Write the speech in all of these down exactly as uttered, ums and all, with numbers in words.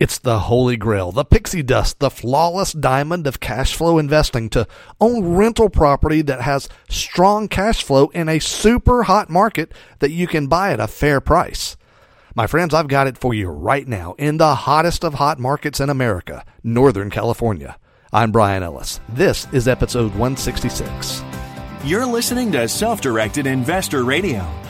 It's the holy grail, the pixie dust, the flawless diamond of cash flow investing to own rental property that has strong cash flow in a super hot market that you can buy at a fair price. My friends, I've got it for you right now in the hottest of hot markets in America, Northern California. I'm Brian Ellis. This is episode one sixty-six. You're listening to Self-Directed Investor Radio,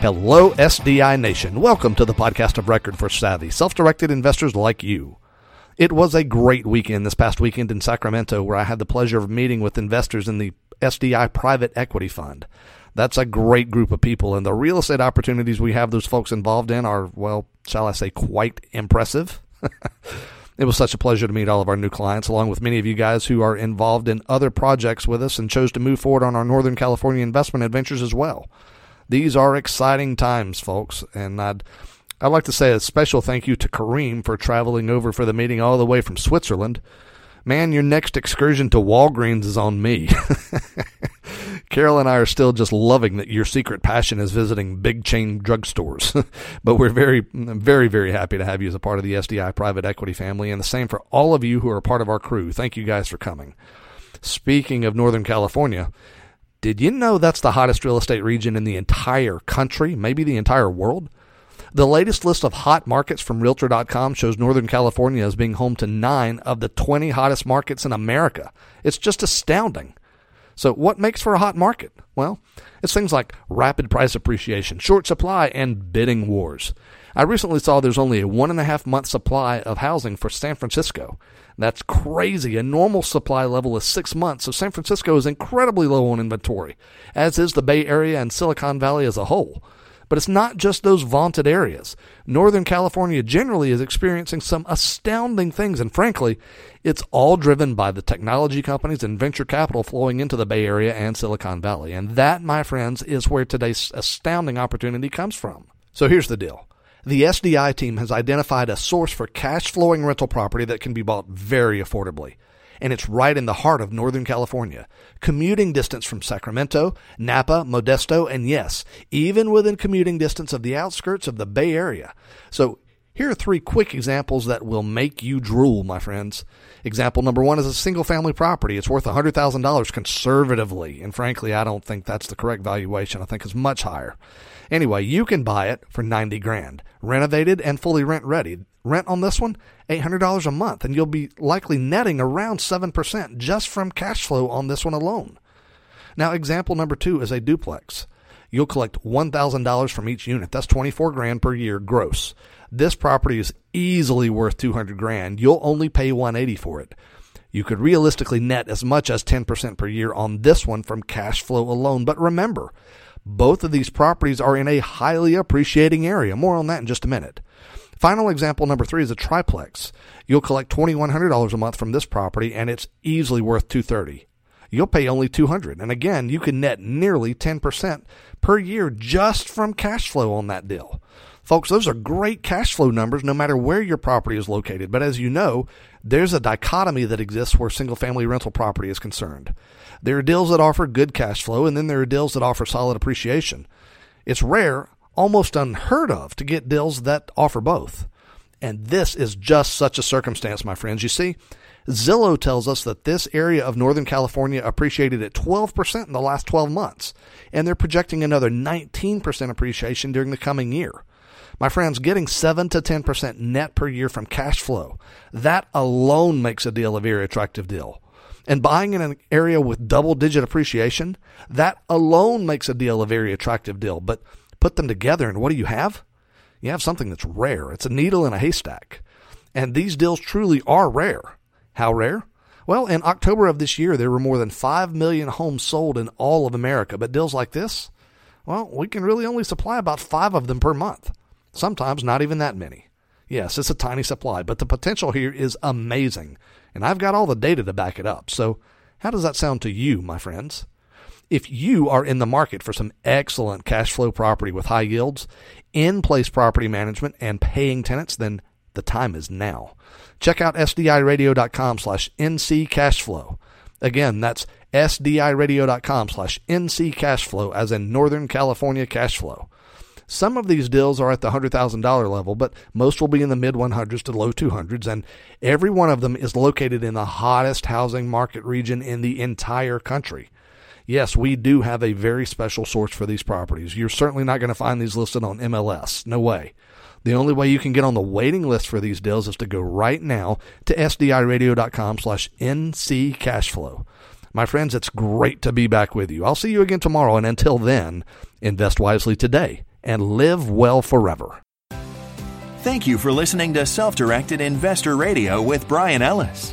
Hello, S D I Nation. Welcome to the podcast of record for savvy, self-directed investors like you. It was a great weekend this past weekend in Sacramento, where I had the pleasure of meeting with investors in the S D I Private Equity Fund. That's a great group of people, and the real estate opportunities we have those folks involved in are, well, shall I say, quite impressive. It was such a pleasure to meet all of our new clients, along with many of you guys who are involved in other projects with us and chose to move forward on our Northern California investment adventures as well. These are exciting times, folks, and I'd, I'd like to say a special thank you to Kareem for traveling over for the meeting all the way from Switzerland. Man, your next excursion to Walgreens is on me. Carol and I are still just loving that your secret passion is visiting big chain drugstores, but we're very, very, very happy to have you as a part of the S D I Private Equity family, and the same for all of you who are a part of our crew. Thank you guys for coming. Speaking of Northern California, did you know that's the hottest real estate region in the entire country, maybe the entire world? The latest list of hot markets from Realtor dot com shows Northern California as being home to nine of the twenty hottest markets in America. It's just astounding. So what makes for a hot market? Well, it's things like rapid price appreciation, short supply, and bidding wars. I recently saw there's only a one and a half month supply of housing for San Francisco. That's crazy. A normal supply level is six months, so San Francisco is incredibly low on inventory, as is the Bay Area and Silicon Valley as a whole. But it's not just those vaunted areas. Northern California generally is experiencing some astounding things, and frankly, it's all driven by the technology companies and venture capital flowing into the Bay Area and Silicon Valley. And that, my friends, is where today's astounding opportunity comes from. So here's the deal. The S D I team has identified a source for cash-flowing rental property that can be bought very affordably, and it's right in the heart of Northern California, commuting distance from Sacramento, Napa, Modesto, and yes, even within commuting distance of the outskirts of the Bay Area. So here are three quick examples that will make you drool, my friends. Example number one is a single-family property. It's worth one hundred thousand dollars conservatively, and frankly, I don't think that's the correct valuation. I think it's much higher. Anyway, you can buy it for ninety grand, renovated and fully rent-ready. Rent on this one, eight hundred dollars a month, and you'll be likely netting around seven percent just from cash flow on this one alone. Now, example number two is a duplex. You'll collect one thousand dollars from each unit. That's twenty-four grand per year gross. This property is easily worth two hundred grand. You'll only pay one hundred eighty for it. You could realistically net as much as ten percent per year on this one from cash flow alone. But remember, both of these properties are in a highly appreciating area. More on that in just a minute. Final example number three is a triplex. You'll collect twenty-one hundred dollars a month from this property, and it's easily worth two hundred thirty dollars. You'll pay only two hundred dollars, and again, you can net nearly ten percent per year just from cash flow on that deal. Folks, those are great cash flow numbers no matter where your property is located, but as you know, there's a dichotomy that exists where single-family rental property is concerned. There are deals that offer good cash flow, and then there are deals that offer solid appreciation. It's rare, almost unheard of, to get deals that offer both. And this is just such a circumstance, my friends. You see, Zillow tells us that this area of Northern California appreciated at twelve percent in the last twelve months, and they're projecting another nineteen percent appreciation during the coming year. My friends, getting seven to ten percent net per year from cash flow, that alone makes a deal a very attractive deal. And buying in an area with double-digit appreciation, that alone makes a deal a very attractive deal. But put them together, and what do you have? You have something that's rare. It's a needle in a haystack. And these deals truly are rare. How rare? Well, in October of this year, there were more than five million homes sold in all of America. But deals like this, well, we can really only supply about five of them per month. Sometimes not even that many. Yes, it's a tiny supply, but the potential here is amazing. and I've got all the data to back it up. So how does that sound to you, my friends? If you are in the market for some excellent cash flow property with high yields, in-place property management, and paying tenants, then the time is now. Check out sdiradio.com slash nccashflow. Again, that's sdiradio.com slash nccashflow, as in Northern California cash flow. Some of these deals are at the one hundred thousand dollars level, but most will be in the mid one hundreds to low two hundreds, and every one of them is located in the hottest housing market region in the entire country. Yes, we do have a very special source for these properties. You're certainly not going to find these listed on M L S. No way. The only way you can get on the waiting list for these deals is to go right now to sdiradio.com slash nccashflow. My friends, it's great to be back with you. I'll see you again tomorrow, and until then, invest wisely today and live well forever. Thank you for listening to Self-Directed Investor Radio with Brian Ellis.